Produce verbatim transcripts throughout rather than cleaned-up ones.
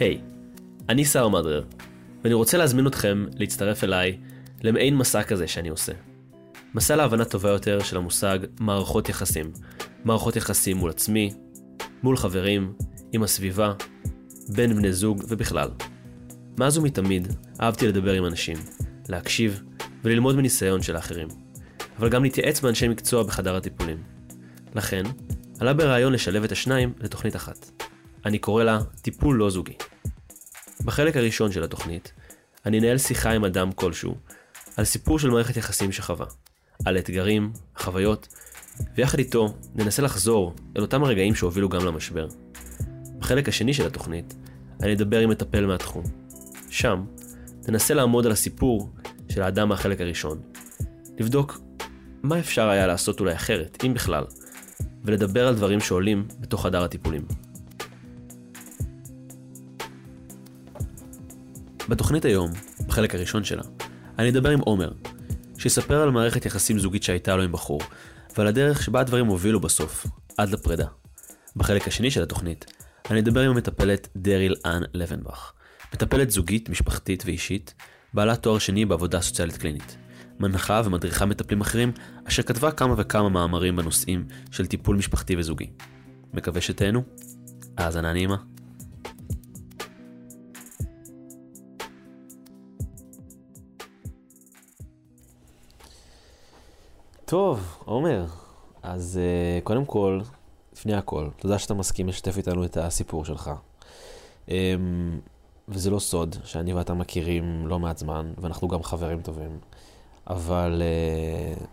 היי, אני סער מדרר, ואני רוצה להזמין אתכם להצטרף אליי למעין מסע כזה שאני עושה. מסע להבנה טובה יותר של המושג מערכות יחסים. מערכות יחסים מול עצמי, מול חברים, עם הסביבה, בין בני זוג ובכלל. מאז ומתמיד אהבתי לדבר עם אנשים, להקשיב וללמוד מניסיון של האחרים, אבל גם להתייעץ מאנשי מקצוע בחדר הטיפולים. לכן, עלה ברעיון לשלב את השניים לתוכנית אחת. אני קורא לה טיפול לא זוגי. בחלק הראשון של התוכנית, אני נהל שיחה עם אדם כלשהו על סיפור של מערכת יחסים שחווה, על אתגרים, החוויות, ויחד איתו ננסה לחזור אל אותם הרגעים שהובילו גם למשבר. בחלק השני של התוכנית, אני אדבר עם מטפל מהתחום. שם, ננסה לעמוד על הסיפור של האדם מהחלק הראשון, לבדוק מה אפשר היה לעשות אולי אחרת, אם בכלל, ולדבר על דברים שעולים בתוך חדר הטיפולים. בתוכנית היום, בחלק הראשון שלה, אני אדבר עם עומר, שיספר על מערכת יחסים זוגית שהייתה לו עם בחור, ועל הדרך שבה הדברים הובילו בסוף, עד לפרידה. בחלק השני של התוכנית, אני אדבר עם המטפלת דריל אן לבנבך, מטפלת זוגית, משפחתית ואישית, בעלת תואר שני בעבודה סוציאלית קלינית, מנחה ומדריכה מטפלים אחרים, אשר כתבה כמה וכמה מאמרים בנושאים של טיפול משפחתי וזוגי. מקווה שתהנו. האזנה נעימה. טוב, עומר, אז uh, קודם כל, לפני הכל, תודה שאתה מסכים לשתף איתנו את הסיפור שלך. Um, וזה לא סוד שאני ואתה מכירים לא מעט זמן, ואנחנו גם חברים טובים. אבל uh,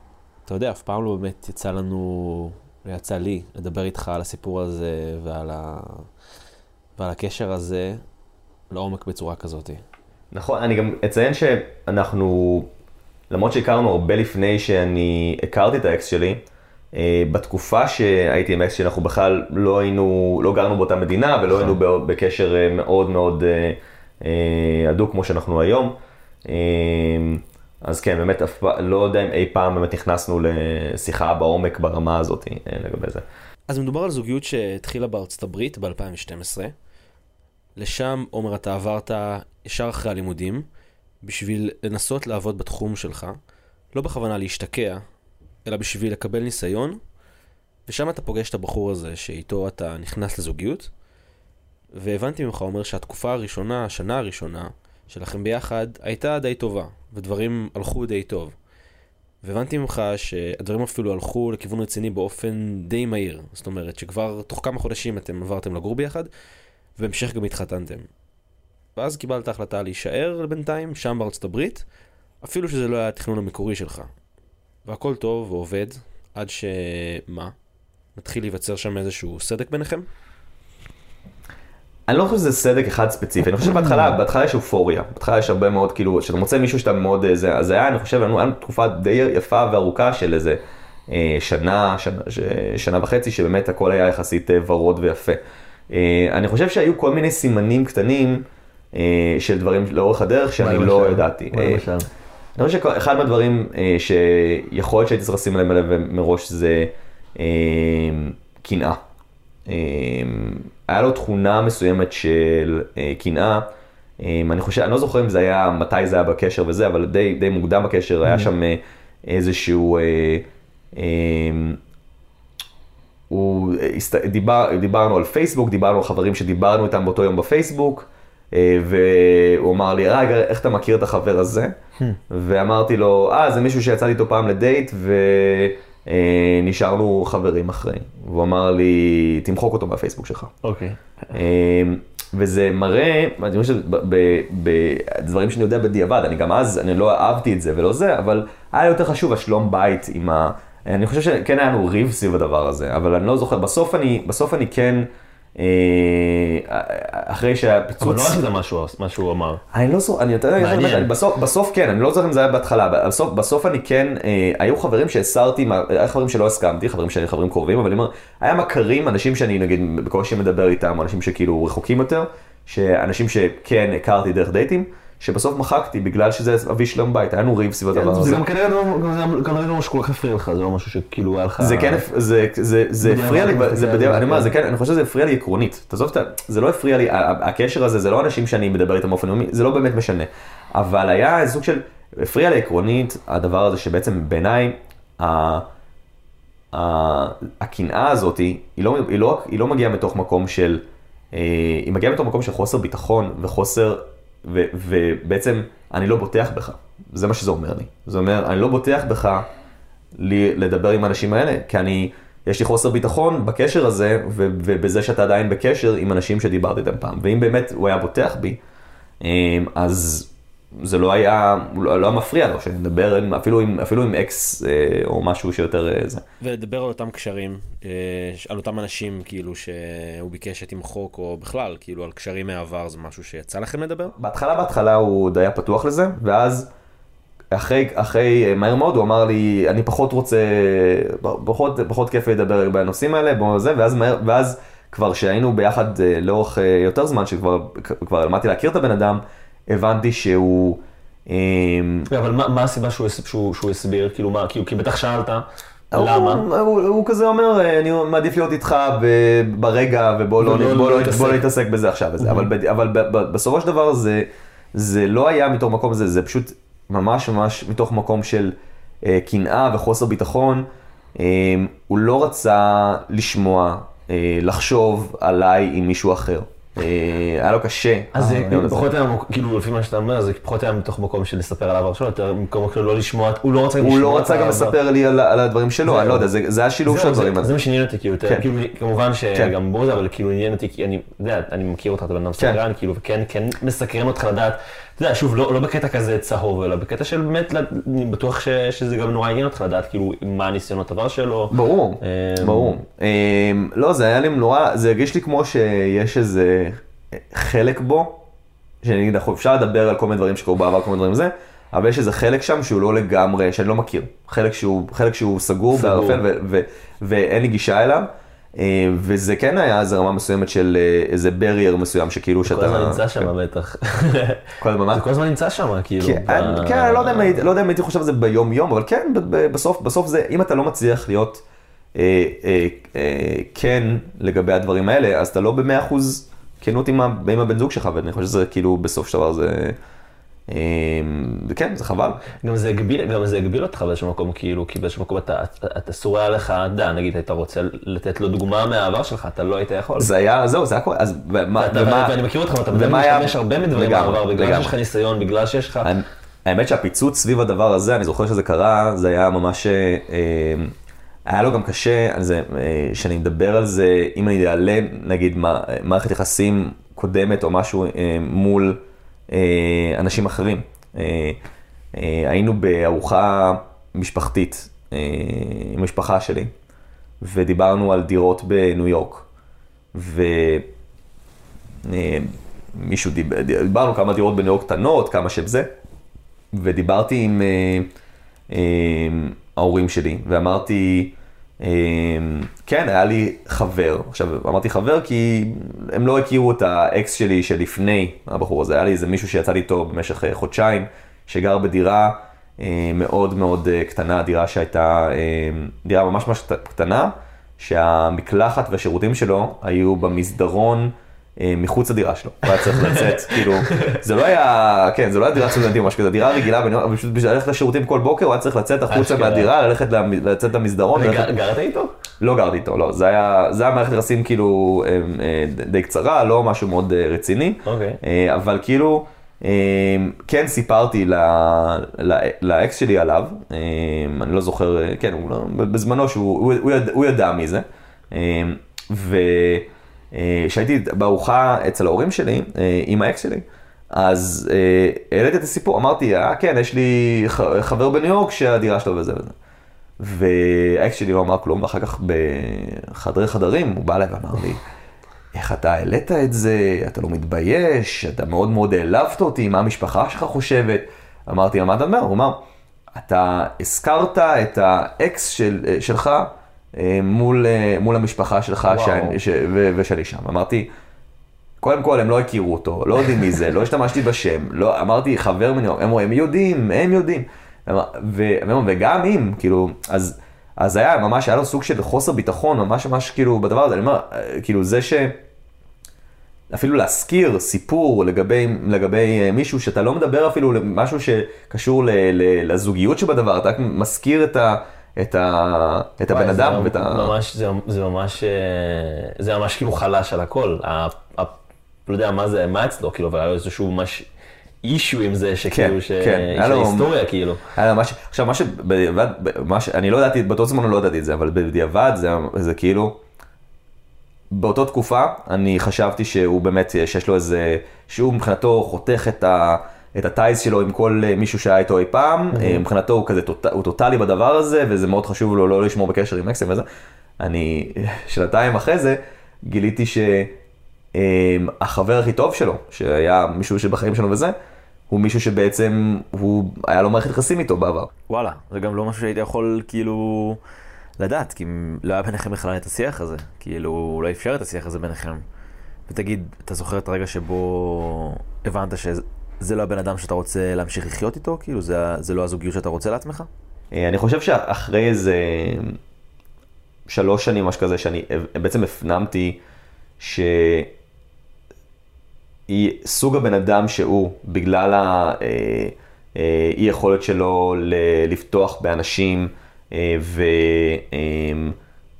אתה יודע, אף פעם לא באמת יצא לנו, יצא לי לדבר איתך על הסיפור הזה ועל, ה... ועל הקשר הזה לעומק בצורה כזאת. נכון, אני גם אציין שאנחנו... למרות שהכרנו הרבה לפני שאני הכרתי את האקס שלי, בתקופה שהייתי עם אקס שלי, אנחנו בכלל לא היינו, לא גרנו באותה מדינה, ולא היינו בקשר מאוד מאוד הדוק כמו שאנחנו היום. אז כן, באמת, לא יודע אם אי פעם באמת נכנסנו לשיחה בעומק ברמה הזאת לגבי זה. אז מדובר על זוגיות שהתחילה בארצות הברית ב-אלפיים ושתים עשרה. לשם, עומר, אתה עברת ישר אחרי הלימודים, בשביל לנסות לעבוד בתחום שלך, לא בכוונה להשתקע, אלא בשביל לקבל ניסיון, ושם אתה פוגש את הבחור הזה שאיתו אתה נכנס לזוגיות, והבנתי ממך, עומר, שהתקופה הראשונה, השנה הראשונה שלכם ביחד, הייתה די טובה, ודברים הלכו די טוב. והבנתי ממך שהדברים אפילו הלכו לכיוון רציני באופן די מהיר, זאת אומרת שכבר תוך כמה חודשים אתם עברתם לגור ביחד, ובהמשך גם התחתנתם. ואז קיבלת החלטה להישאר בינתיים, שם בארצות הברית, אפילו שזה לא היה התכנון המקורי שלך. והכל טוב ועובד, עד שמה? מתחיל להיווצר שם איזשהו סדק ביניכם? אני לא חושב שזה סדק אחד ספציפי, אני חושב שבהתחלה, בהתחלה יש אופוריה, בהתחלה יש הרבה מאוד, כאילו, שאתה מוצא מישהו שאתה מאוד, זה, אז היה, אני חושב, לנו, היה תקופה די יפה וארוכה של איזה אה, שנה, שנה, ש, שנה וחצי, שבאמת הכל היה יחסית ורוד ויפה. אה, אני חושב שהיו כל מיני סימנים קטנים, של דברים לאורך הדרך שאני לא ידעתי. אני חושב שאחד מהדברים שיכול להיות שהייתי צריך לשים עליהם עליו מראש זה קנאה. היה לו תכונה מסוימת של קנאה. אני חושב, אני לא זוכר אם זה היה, מתי זה היה בקשר וזה, אבל די מוקדם בקשר, היה שם איזשהו... דיברנו על פייסבוק, דיברנו על חברים שדיברנו איתם באותו יום בפייסבוק, והוא אמר לי, רגע, איך אתה מכיר את החבר הזה? ואמרתי לו, אה, זה מישהו שיצא לי איתו פעם לדייט, ונשארנו חברים אחרי. והוא אמר לי, תמחוק אותו מהפייסבוק שלך. אוקיי. וזה מראה, אני חושב, בדברים שאני יודע בדיעבד, אני גם אז, אני לא אהבתי את זה ולא זה, אבל היה יותר חשוב, השלום בית עם ה... אני חושב שכן היה לנו ריב סביב הדבר הזה, אבל אני לא זוכר, בסוף אני, בסוף אני כן... אחרי שהפיצוץ... אבל לא עשית מה שהוא אמר. אני לא זוכר, אני מעניין. בסוף כן, אני לא זוכר אם זה היה בהתחלה, בסוף אני כן, היו חברים שהסרתי, היו חברים שלא הסכמתי, חברים שאני חברים קרובים, אבל אני אומר, היה מכרים, אנשים שאני נגיד בקושי מדבר איתם, אנשים שכאילו רחוקים יותר, אנשים שכן הכרתי דרך דייטים, שבסוף מחקתי, בגלל שזה אבי שלם בית, היה לנו ריב סביב הדבר הזה. זה גם כנראה לא משהו כל כך הפריע לך, זה לא משהו שכאילו היה לך... זה כן, זה הפריע לי, אני אומר, אני חושב שזה הפריע לי עקרונית. תעזוב, זה לא הפריע לי, הקשר הזה, זה לא אנשים שאני מדבר איתם באופן יומי, זה לא באמת משנה. אבל היה סוג של, הפריע לי עקרונית, הדבר הזה שבעצם בעיניי, הקנאה הזאת, היא לא מגיעה מתוך מקום של, היא מגיעה מתוך מקום של חוסר ביטחון וחוסר... ו- ובעצם אני לא בוטח בך. זה מה שזה אומר לי. זה אומר, אני לא בוטח בך לי, לדבר עם האנשים האלה, כי אני, יש לי חוסר ביטחון בקשר הזה, ו- ובזה שאתה עדיין בקשר עם אנשים שדיברתי איתם פעם. ואם באמת הוא היה בוטח בי, אז זה לא היה, לא מפריע לו, שנדבר אפילו עם, אפילו עם אקס או משהו שיותר זה. ולדבר על אותם קשרים, על אותם אנשים, כאילו, שהוא ביקש שתמחוק, או בכלל, כאילו, על קשרים מהעבר, זה משהו שיצא לכם לדבר? בהתחלה, בהתחלה הוא די היה פתוח לזה, ואז אחרי, אחרי, מהר מאוד, הוא אמר לי, "אני פחות רוצה, פחות, פחות כיף לדבר בנושאים האלה, בוא זה", ואז, ואז כבר שהיינו ביחד לאורך יותר זמן, שכבר, כבר למדתי להכיר את הבן אדם, הבנתי שהוא... אבל מה הסיבה שהוא הסביר? כאילו מה? כי בטח שאלת, למה? הוא כזה אומר, אני מעדיף להיות איתך ברגע, ובוא לא להתעסק בזה עכשיו. אבל בסופו של דבר זה לא היה מתוך מקום הזה, זה פשוט ממש ממש מתוך מקום של קנאה וחוסר ביטחון. הוא לא רצה לשמוע, לחשוב עליי עם מישהו אחר. היה לו קשה. אז פחות היה, כאילו לפי מה שאתה אומר, זה פחות היה מתוך מקום של לספר עליו הראשון, יותר במקום כאילו לא לשמוע, הוא לא רצה גם לשמוע. הוא לא רצה גם לספר לי על הדברים שלו, אני לא יודע, זה היה שילוב של הדברים. זה מה שעניין אותי, כאילו, כמובן שגם בו זה, אבל כאילו עניין אותי, אני יודע, אני מכיר אותך, אתה בן אדם סגרן, כאילו, וכן, כן מסקרן אותך לדעת, אתה יודע, שוב, לא בקטע כזה צהוב, אלא בקטע של באמת, אני בטוח שזה גם נורא עניין אותך לדעת, כאילו, מה הניסיונות עבר שלו. ברור, ברור. לא, זה היה לי נורא, זה הרגיש לי כמו שיש איזה חלק בו, שאני נגיד, אפשר לדבר על כל מיני דברים שקוראו בעבר, כל מיני דברים זה, אבל יש איזה חלק שם שהוא לא לגמרי, שאני לא מכיר. חלק שהוא סגור בערפל ואין לי גישה אליו. וזה כן היה איזו רמה מסוימת של איזה ברייר מסוים שכאילו שאתה... כל הזמן נמצא שם בטח. כל הזמן מה? זה כל הזמן נמצא שם כאילו. כן, אני לא יודע אם הייתי חושב על זה ביום יום, אבל כן, בסוף זה, אם אתה לא מצליח להיות כן לגבי הדברים האלה, אז אתה לא במאה אחוז כנות עם הבן זוג שלך, ואני חושב שזה כאילו בסוף של דבר זה... כן, זה חבל. גם זה הגביל אותך באיזשהו מקום, כאילו, כי באיזשהו מקום אתה סוריה לך, דה, נגיד, היית רוצה לתת לו דוגמה מהעבר שלך, אתה לא היית יכול. זה היה, זהו, זה היה כל... ואני מכיר אותך, אתה באמת משתמש הרבה מדברים מהעבר, בגלל שיש לך ניסיון, בגלל שיש לך... האמת שהפיצוץ סביב הדבר הזה, אני זוכר שזה קרה, זה היה ממש... היה לו גם קשה, שאני מדבר על זה, אם אני אעלה, נגיד, מערכת יחסים קודמת או משהו מול... אנשים אחרים. היינו בארוחה משפחתית עם המשפחה שלי, ודיברנו על דירות בניו יורק, ומישהו דיבר, דיברנו כמה דירות בניו יורק קטנות, כמה שזה, ודיברתי עם ההורים שלי, ואמרתי, כן, היה לי חבר. עכשיו, אמרתי חבר כי הם לא הכירו את האקס שלי שלפני הבחור הזה. היה לי איזה מישהו שיצא לי איתו במשך חודשיים, שגר בדירה מאוד מאוד קטנה, דירה שהייתה, דירה ממש ממש קטנה, שהמקלחת והשירותים שלו היו במסדרון מחוץ לדירה שלו. היה צריך לצאת, כאילו, זה לא היה, כן, זה לא היה דירה סטודנטית או משהו כזה, דירה רגילה, אבל פשוט בשביל ללכת לשירותים כל בוקר, הוא היה צריך לצאת החוצה מהדירה, ללכת לצאת למסדרון. גרת איתו? לא גרתי איתו, לא. זה היה, זה היה מערכת יחסים כאילו די קצרה, לא משהו מאוד רציני. אבל כאילו, כן סיפרתי לאקס שלי עליו, אני לא זוכר, כן, בזמנו שהוא ידע מזה, ו... כשהייתי בארוחה אצל ההורים שלי, עם האקס שלי, אז העליתי את הסיפור, אמרתי, אה, כן, יש לי חבר בניו יורק שהדירה שלו וזה וזה. והאקס שלי לא אמר כלום, ואחר כך בחדרי חדרים, הוא בא אליי ואמר לי, איך אתה העלית את זה, אתה לא מתבייש, אתה מאוד מאוד העלבת אותי, מה המשפחה שלך חושבת? אמרתי, מה אתה אומר? הוא אמר, אתה הזכרת את האקס של, שלך, מול, מול המשפחה שלך שאני, ש, ו, ושלי שם. אמרתי, קודם כל הם לא הכירו אותו, לא יודעים מי זה, לא השתמשתי בשם, לא, אמרתי חבר מניו, הם אומרים, הם יודעים, הם יודעים, וגם אם, כאילו, אז, אז היה ממש, היה לו סוג של חוסר ביטחון, ממש ממש כאילו בדבר הזה, אני אומר, כאילו זה ש... אפילו להזכיר סיפור לגבי, לגבי מישהו שאתה לא מדבר אפילו למשהו שקשור ל, ל, לזוגיות שבדבר, אתה רק מזכיר את, ה, את, ה, את הבן אדם. זה, ואת ממש, ה... זה, זה, ממש, זה ממש כאילו חלש על הכל, ה, ה, לא יודע מה זה, מה אצלו, כאילו, אבל היה איזשהו ממש אישו עם זה שכאילו, כן, ש... כן. של היסטוריה כאילו. ממש, עכשיו, מה שבדיעבד, מה ש... אני לא ידעתי, באותו זמן לא ידעתי את זה, אבל בדיעבד זה, זה כאילו, באותה תקופה אני חשבתי שהוא באמת, שיש לו איזה, שהוא מבחינתו חותך את, ה, את הטייס שלו עם כל מישהו שהיה איתו אי פעם, mm-hmm. מבחינתו הוא כזה, הוא טוטלי בדבר הזה, וזה מאוד חשוב לו לא לשמור בקשר עם מקסם וזה. אני, שנתיים אחרי זה, גיליתי שהחבר הכי טוב שלו, שהיה מישהו שבחיים שלנו וזה, הוא מישהו שבעצם, הוא היה לו מערכת יחסים איתו בעבר. וואלה, זה גם לא משהו שהייתי יכול כאילו... לדעת, כי לא היה ביניכם בכלל את השיח הזה, כאילו הוא לא אפשר את השיח הזה ביניכם. ותגיד, אתה זוכר את הרגע שבו הבנת שזה לא הבן אדם שאתה רוצה להמשיך לחיות איתו? כאילו זה, זה לא הזוגיות שאתה רוצה לעצמך? אני חושב שאחרי איזה שלוש שנים, משהו כזה, שאני בעצם הפנמתי ש... סוג הבן אדם שהוא, בגלל האי-יכולת שלו לפתוח באנשים,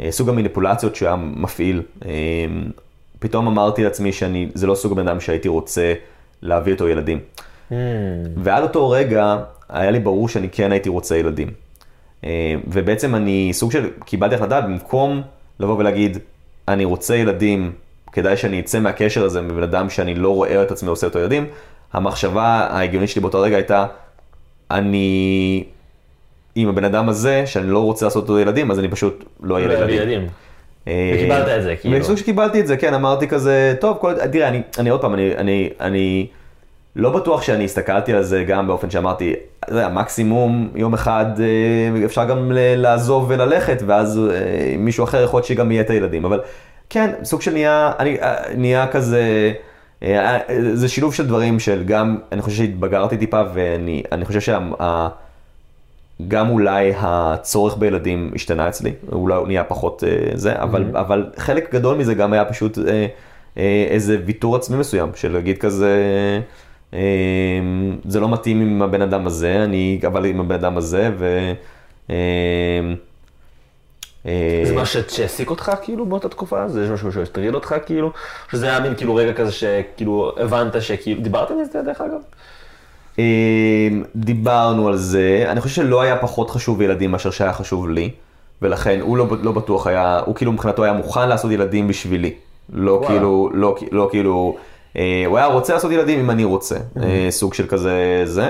וסוג המניפולציות שהיה מפעיל, פתאום אמרתי לעצמי שזה לא סוג הבן אדם שהייתי רוצה להביא אותו ילדים. ועד אותו רגע היה לי ברור שאני כן הייתי רוצה ילדים. ובעצם אני סוג של קיבלתי החלטה, במקום לבוא ולהגיד אני רוצה ילדים, כדאי שאני אצא מהקשר הזה מבן אדם שאני לא רואה את עצמי עושה אותו ילדים, המחשבה ההגיונית שלי באותו רגע הייתה אני... עם הבן אדם הזה, שאני לא רוצה לעשות אותו ילדים, אז אני פשוט לא אהיה לילדים. ילדים. וקיבלת את זה, כאילו. בסוג שקיבלתי את זה, כן, אמרתי כזה, טוב, תראה, אני עוד פעם, אני לא בטוח שאני הסתכלתי על זה גם באופן שאמרתי, זה המקסימום, יום אחד אפשר גם לעזוב וללכת, ואז מישהו אחר יכול להיות שגם יהיה את הילדים. אבל כן, סוג של נהיה כזה, זה שילוב של דברים של גם, אני חושב שהתבגרתי טיפה, ואני חושב שה... גם אולי הצורך בילדים השתנה אצלי, אולי הוא נהיה פחות אה, זה, אבל, mm-hmm. אבל חלק גדול מזה גם היה פשוט אה, אה, איזה ויתור עצמי מסוים, של להגיד כזה, אה, זה לא מתאים עם הבן אדם הזה, אני אבל עם הבן אדם הזה, ו... אה, אה, זה מה שהעסיק אותך כאילו באותה תקופה? זה משהו שהטריד אותך כאילו? שזה היה מין כאילו רגע כזה שכאילו הבנת שכאילו, דיברת על זה דרך אגב? דיברנו על זה, אני חושב שלא היה פחות חשוב ילדים מאשר שהיה חשוב לי, ולכן הוא לא, לא בטוח היה, הוא כאילו מבחינתו היה מוכן לעשות ילדים בשבילי, לא כאילו, לא, לא כאילו, אה, הוא היה רוצה לעשות ילדים אם אני רוצה, אה, סוג של כזה זה,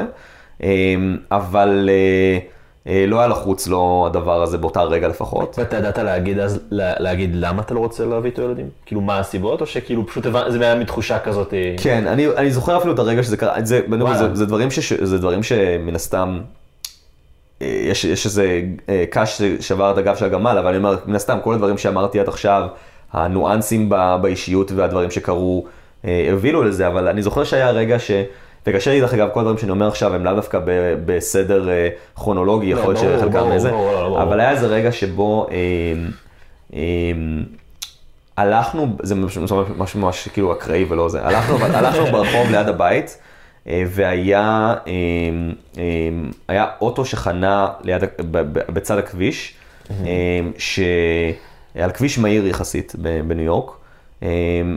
אה, אבל אה, אה, לא היה לחוץ לו הדבר הזה באותה רגע לפחות. ואתה ידעת להגיד, אז, לה, להגיד למה אתה לא רוצה להביא איתו ילדים? כאילו מה הסיבות או שכאילו פשוט זה היה מתחושה כזאת? כן, אני, אני זוכר אפילו את הרגע שזה קרה, זה, זה, זה, דברים ש, זה דברים שמן הסתם, יש, יש איזה קש ששבר את הגב של הגמל, אבל אני אומר, מן הסתם כל הדברים שאמרתי עד עכשיו, הנואנסים ב, באישיות והדברים שקרו הבילו לזה, אבל אני זוכר שהיה הרגע ש... וקשה לי, דרך אגב, כל הדברים שאני אומר עכשיו, הם לא דווקא בסדר כרונולוגי, יכול להיות שחלקם איזה, אבל היה איזה רגע שבו הלכנו, זה ממש ממש כאילו אקראי ולא זה, הלכנו ברחוב ליד הבית, והיה אוטו שחנה בצד הכביש, שעל כביש מהיר יחסית בניו יורק,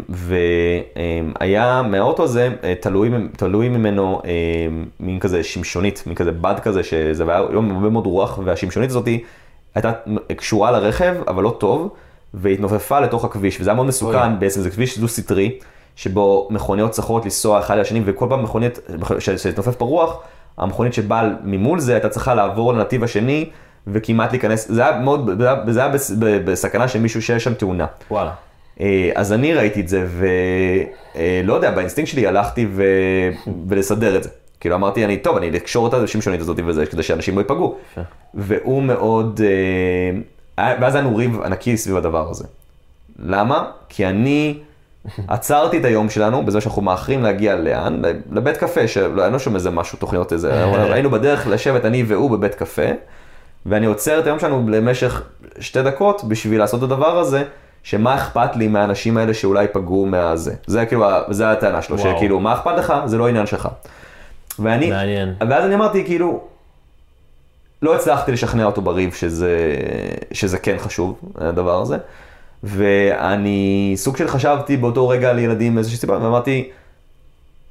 והיה מהאוטו הזה תלוי, תלוי ממנו מין כזה שמשונית, מין כזה בד כזה שזה היה יום הרבה מאוד רוח, והשמשונית הזאת הייתה קשורה לרכב אבל לא טוב, והתנופפה לתוך הכביש, וזה היה מאוד מסוכן. בעצם זה כביש דו סטרי שבו מכוניות צריכות לנסוע אחד לשני, וכל פעם מכונית שתנופף ברוח, המכונית שבאה ממול זה הייתה צריכה לעבור לנתיב השני וכמעט להיכנס, זה היה מאוד, זה היה בסכנה שמישהו שיש שם תאונה. וואלה. אז אני ראיתי את זה, ולא יודע, באינסטינקט שלי הלכתי ו... ולסדר את זה. כאילו אמרתי, אני, טוב, אני לקשור אותה, שמשונית הזאת וזה, כדי שאנשים לא ייפגעו. והוא מאוד, ואז היה ריב ענקי סביב הדבר הזה. למה? כי אני עצרתי את היום שלנו, בזמן שאנחנו מאחרים להגיע לאן, לבית קפה, שלא היינו שם איזה משהו, תוכניות איזה, היינו בדרך לשבת אני והוא בבית קפה, ואני עוצר את היום שלנו למשך שתי דקות, בשביל לעשות את הדבר הזה, שמה אכפת לי מהאנשים האלה שאולי פגעו מהזה. זה כאילו, זה הטענה שלו, שכאילו, מה אכפת לך? זה לא עניין שלך. ואני, ואז אני אמרתי, כאילו, לא הצלחתי לשכנע אותו בריב שזה, שזה כן חשוב, הדבר הזה. ואני סוג של חשבתי באותו רגע על ילדים איזושהי סיבה, ואמרתי,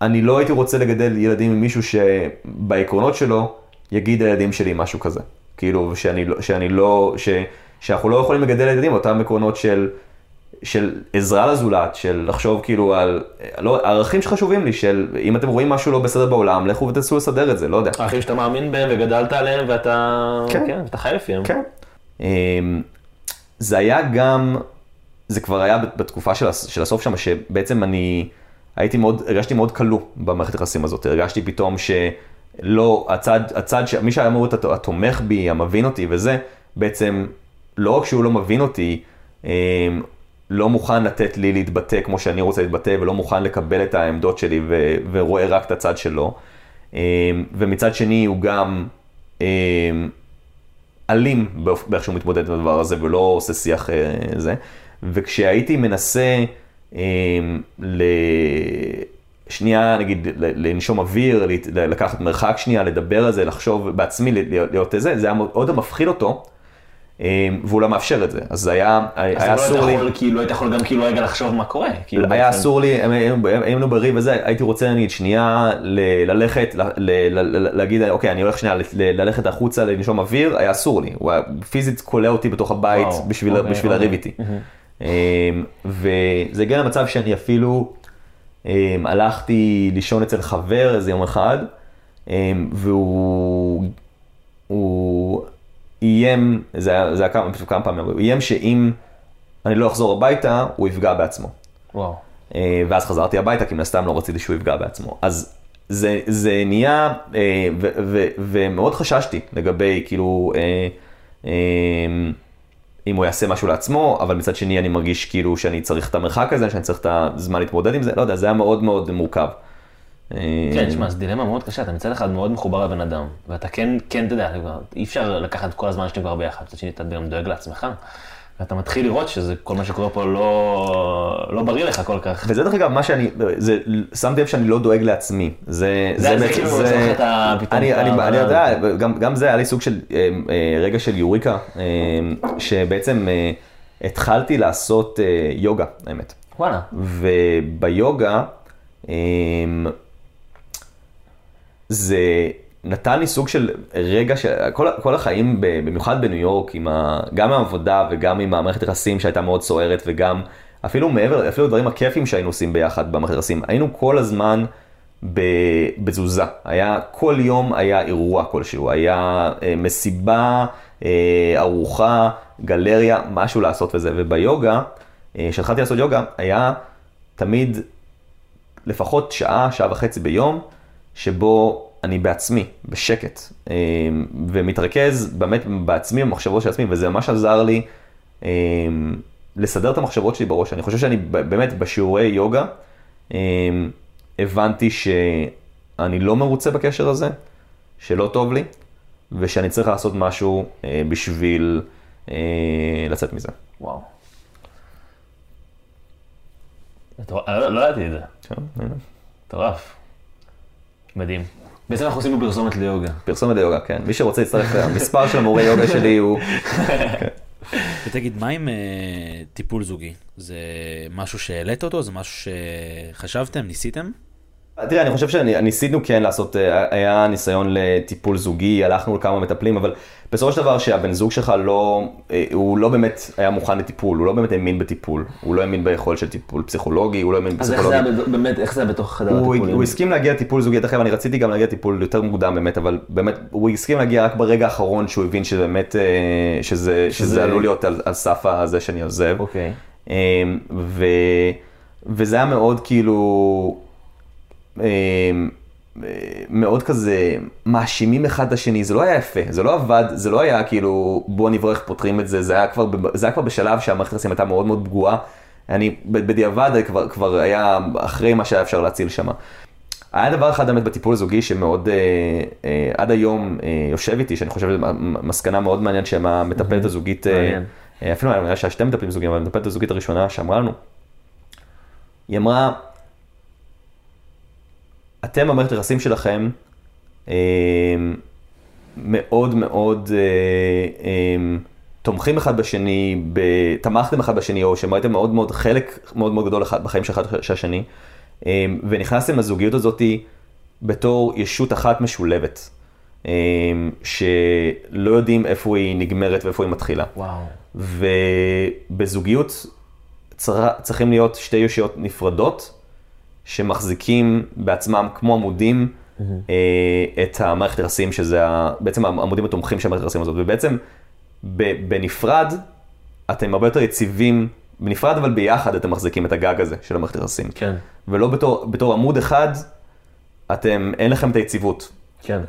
אני לא הייתי רוצה לגדל ילדים עם מישהו שבעקרונות שלו יגיד הילדים שלי משהו כזה. כאילו, שאני, שאני לא, ש, שאנחנו לא יכולים לגדל ילדים, אותם עקרונות של, של עזרה לזולת, של לחשוב כאילו על, לא, הערכים שחשובים לי, של אם אתם רואים משהו לא בסדר בעולם, לכו ותנסו לסדר את זה, לא יודע. הערכים שאתה מאמין בהם וגדלת עליהם ואתה, כן, כן, ואתה חי לפיהם. כן. זה היה גם, זה כבר היה בתקופה של, של הסוף שם, שבעצם אני הייתי מאוד, הרגשתי מאוד קלו במערכת היחסים הזאת. הרגשתי פתאום שלא, הצד, הצד, מי שהיה אמור את התומך בי, המבין אותי וזה, בעצם לא רק שהוא לא מבין אותי, לא מוכן לתת לי להתבטא כמו שאני רוצה להתבטא, ולא מוכן לקבל את העמדות שלי ו, ורואה רק את הצד שלו. ומצד שני הוא גם אלים באיך שהוא מתמודד עם הדבר הזה, ולא עושה שיח זה. וכשהייתי מנסה לשנייה, נגיד, לנשום אוויר, לקחת מרחק שנייה, לדבר על זה, לחשוב בעצמי, להיות זה, זה היה עוד המפחיד אותו, והוא לא מאפשר את זה. אז זה היה אסור לי... אז לא היית יכול גם כאילו רגע לחשוב מה קורה. היה אסור לי, היינו בריב וזה, הייתי רוצה נגיד שנייה ללכת, להגיד, אוקיי, אני הולך שנייה ללכת החוצה, לנשום אוויר, היה אסור לי. הוא פיזית קולע אותי בתוך הבית בשביל הריב איתי. וזה הגיע למצב שאני אפילו הלכתי לישון אצל חבר איזה יום אחד, והוא... איים, זה היה, זה היה כמה, כמה פעמים, הוא איים שאם אני לא אחזור הביתה, הוא יפגע בעצמו. וואו. ואז חזרתי הביתה, כי מן הסתם לא רציתי שהוא יפגע בעצמו. אז זה, זה נהיה, ו, ו, ומאוד חששתי לגבי, כאילו, אם הוא יעשה משהו לעצמו, אבל מצד שני אני מרגיש כאילו שאני צריך את המרחק הזה, שאני צריך את הזמן להתמודד עם זה, לא יודע, זה היה מאוד מאוד מורכב. כן, שמע, זו דילמה מאוד קשה, אתה מצד אחד מאוד מחובר לבן אדם, ואתה כן, כן, אתה יודע, אי אפשר לקחת כל הזמן שאתם כבר ביחד, מצד שני, אתה גם דואג לעצמך, ואתה מתחיל לראות שזה כל מה שקורה פה לא, לא בריא לך כל כך. וזה דרך אגב, מה שאני, זה, שמתי לב שאני לא דואג לעצמי, זה, זה, זה, כאילו, זה, זה, אתה, פתאום אני, אני, אני יודע, גם, גם זה היה לי סוג של, רגע של יוריקה, שבעצם התחלתי לעשות יוגה, האמת. וואלה. וביוגה, זה נתן לי סוג של רגע שכל כל החיים, במיוחד בניו יורק, עם ה, גם העבודה וגם עם המערכת יחסים שהייתה מאוד סוערת, וגם אפילו מעבר, אפילו דברים הכיפים שהיינו עושים ביחד במערכת יחסים, היינו כל הזמן בזוזה. היה, כל יום היה אירוע כלשהו, היה מסיבה, ארוחה, גלריה, משהו לעשות וזה. וביוגה, כשהתחלתי לעשות יוגה, היה תמיד לפחות שעה, שעה וחצי ביום, שבו אני בעצמי, בשקט, ומתרכז באמת בעצמי, במחשבות של עצמי, וזה ממש עזר לי לסדר את המחשבות שלי בראש. אני חושב שאני באמת בשיעורי יוגה, הבנתי שאני לא מרוצה בקשר הזה, שלא טוב לי, ושאני צריך לעשות משהו בשביל לצאת מזה. וואו. לא ידעתי את זה. טורף. מדהים. בעצם אנחנו עושים בפרסומת ליוגה. פרסומת ליוגה, כן. מי שרוצה יצטרך, המספר של המורה יוגה שלי הוא... ותגיד, מה עם טיפול זוגי? זה משהו שהעלית אותו? זה משהו שחשבתם? ניסיתם? תראה, אני חושב שניסינו כן לעשות, היה ניסיון לטיפול זוגי, הלכנו לכמה מטפלים, אבל בסופו של דבר שהבן זוג שלך לא, הוא לא באמת היה מוכן לטיפול, הוא לא באמת האמין בטיפול, הוא לא האמין ביכולת של טיפול פסיכולוגי, הוא לא האמין בפסיכולוגיה. אז איך זה היה בתוך חדר הטיפולים? הוא הסכים להגיע לטיפול זוגי, תכף אני רציתי גם להגיע לטיפול יותר מוקדם באמת, אבל באמת הוא הסכים להגיע רק ברגע האחרון שהוא הבין שבאמת, שזה עלול להיות על סף הזה שאני עוזב. וזה היה מאוד כאילו... מאוד כזה מאשימים אחד לשני, זה לא היה יפה, זה לא עבד, זה לא היה כאילו בוא נברך פותרים את זה, זה היה כבר בשלב שהמערכת היחסים הייתה מאוד מאוד פגועה, אני בדיעבד כבר, כבר היה אחרי מה שהיה אפשר להציל שמה. היה דבר אחד באמת בטיפול זוגי שמאוד אה, אה, עד היום אה, יושב איתי, שאני חושב שזה מסקנה מאוד מעניין שמה מטפלת הזוגית, אה, אה, אפילו היה שהשתי מטפלים זוגיים, אבל המטפלת הזוגית הראשונה שאמרה לנו, היא אמרה, אתם במערכת היחסים שלכם אה, מאוד מאוד אה, אה, תומכים אחד בשני, תמכתם אחד בשני, או שמראיתם מאוד מאוד חלק מאוד מאוד גדול בחיים של אחד השני, ונכנסתם לזוגיות הזאת בתור ישות אחת משולבת, שלא יודעים איפה היא נגמרת ואיפה היא מתחילה. וואו. ובזוגיות צריכים להיות שתי ישויות נפרדות, שמחזיקים בעצמם כמו עמודים, את המערכת היחסים, שזה בעצם העמודים התומכים של המערכת היחסים הזאת, ובעצם בנפרד, אתם הרבה יותר יציבים, בנפרד אבל ביחד אתם מחזיקים את הגג הזה של המערכת היחסים. כן. ולא בתור, בתור עמוד אחד, אתם, אין לכם את היציבות. כן.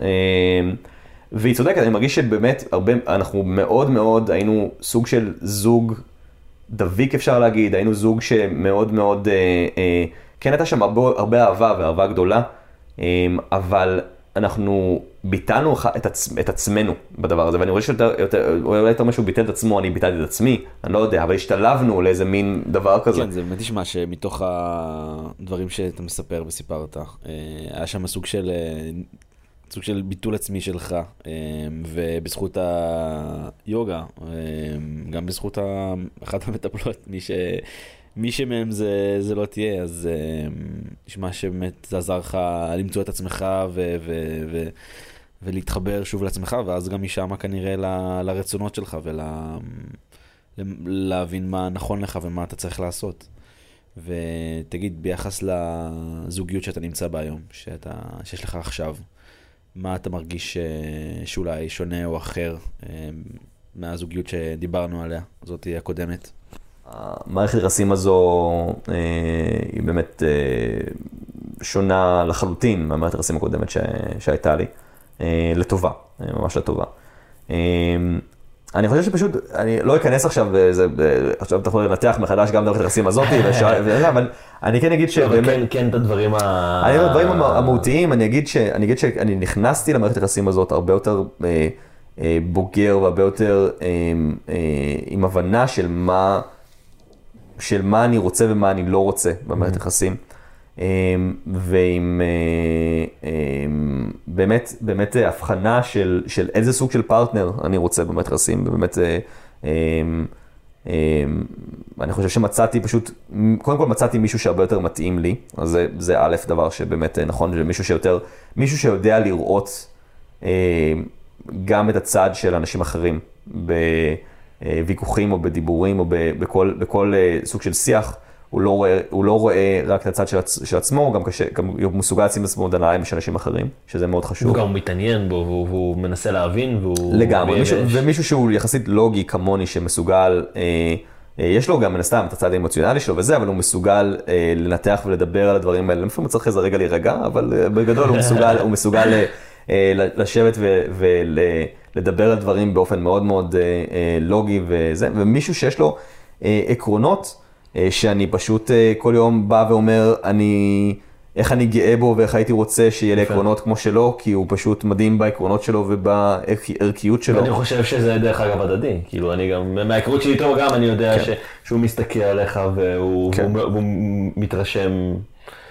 והיא צודקת, אני מרגיש שבאמת הרבה, אנחנו מאוד מאוד היינו סוג של זוג דביק אפשר להגיד, היינו זוג שמאוד מאוד, אה, אה, כן הייתה שם הרבה, הרבה אהבה ואהבה גדולה, אה, אבל אנחנו ביטלנו את, עצ... את עצמנו בדבר הזה, ואני רואה שיותר יותר... יותר משהו ביטל את עצמו, אני ביטלתי את עצמי, אני לא יודע, אבל השתלבנו לאיזה מין דבר כזה. כן, זה באמת נשמע שמתוך הדברים שאתה מספר וסיפרת, היה שם סוג של, סוג של ביטול עצמי שלך, ובזכות היוגה, גם בזכות אחת המטפלות, מי ש... מי שמהם זה, זה לא תהיה, אז נשמע שבאמת זה עזר לך למצוא את עצמך ו, ו, ו, ולהתחבר שוב לעצמך, ואז גם משם כנראה ל, לרצונות שלך ולהבין מה נכון לך ומה אתה צריך לעשות. ותגיד, ביחס לזוגיות שאתה נמצא בה היום, שאתה, שיש לך עכשיו, מה אתה מרגיש שאולי שונה או אחר מהזוגיות שדיברנו עליה, זאת היא הקודמת? המערכת היחסים הזו אה, היא באמת אה, שונה לחלוטין מהמערכת היחסים הקודמת ש... שהייתה לי, אה, לטובה, אה, ממש לטובה. אה, אני חושב שפשוט, אני לא אכנס עכשיו, זה, עכשיו אתה יכול לנתח מחדש גם את המערכת היחסים הזאת, וש... וזה, אבל אני כן אגיד ש... אבל כן, כן את הדברים ה... אני אומר, הדברים המהותיים, אני אגיד, ש... אני אגיד שאני נכנסתי למערכת היחסים הזאת הרבה יותר... אה, אה, בוגר והרבה יותר אה, אה, עם הבנה של מה... של מה אני רוצה ומה אני לא רוצה במערכת יחסים. ועם באמת, באמת הבחנה של, של איזה סוג של פרטנר אני רוצה במערכת יחסים. ובאמת, אני חושב שמצאתי פשוט, קודם כל מצאתי מישהו שהרבה יותר מתאים לי. אז זה, זה א' דבר שבאמת נכון, שמישהו שיותר, מישהו שיודע לראות גם את הצד של אנשים אחרים ב... ויכוחים או בדיבורים או בכל, בכל סוג של שיח, הוא לא רואה, הוא לא רואה רק את הצד של, של עצמו, הוא גם קשה, גם הוא מסוגל לשים עצמו דניים של אנשים אחרים, שזה מאוד חשוב. הוא גם מתעניין בו, והוא, והוא מנסה להבין, והוא... לגמרי, מישהו, ומישהו שהוא יחסית לוגי כמוני שמסוגל, אה, אה, יש לו גם מן הסתם את הצד האמוציונלי שלו וזה, אבל הוא מסוגל אה, לנתח ולדבר על הדברים האלה, לפעמים הוא צריך איזה רגע להירגע, אבל אה, בגדול הוא מסוגל, הוא מסוגל אה, אה, לשבת ו... ול, לדבר על דברים באופן מאוד מאוד לוגי וזה, ומישהו שיש לו עקרונות, שאני פשוט כל יום בא ואומר, אני, איך אני גאה בו ואיך הייתי רוצה שיהיה לי עקרונות כמו שלו, כי הוא פשוט מדהים בעקרונות שלו ובערכיות שלו. אני חושב שזה דרך אגב הדדי, כאילו אני גם, מהעקרות שלי איתו גם אני יודע שהוא מסתכל עליך והוא מתרשם.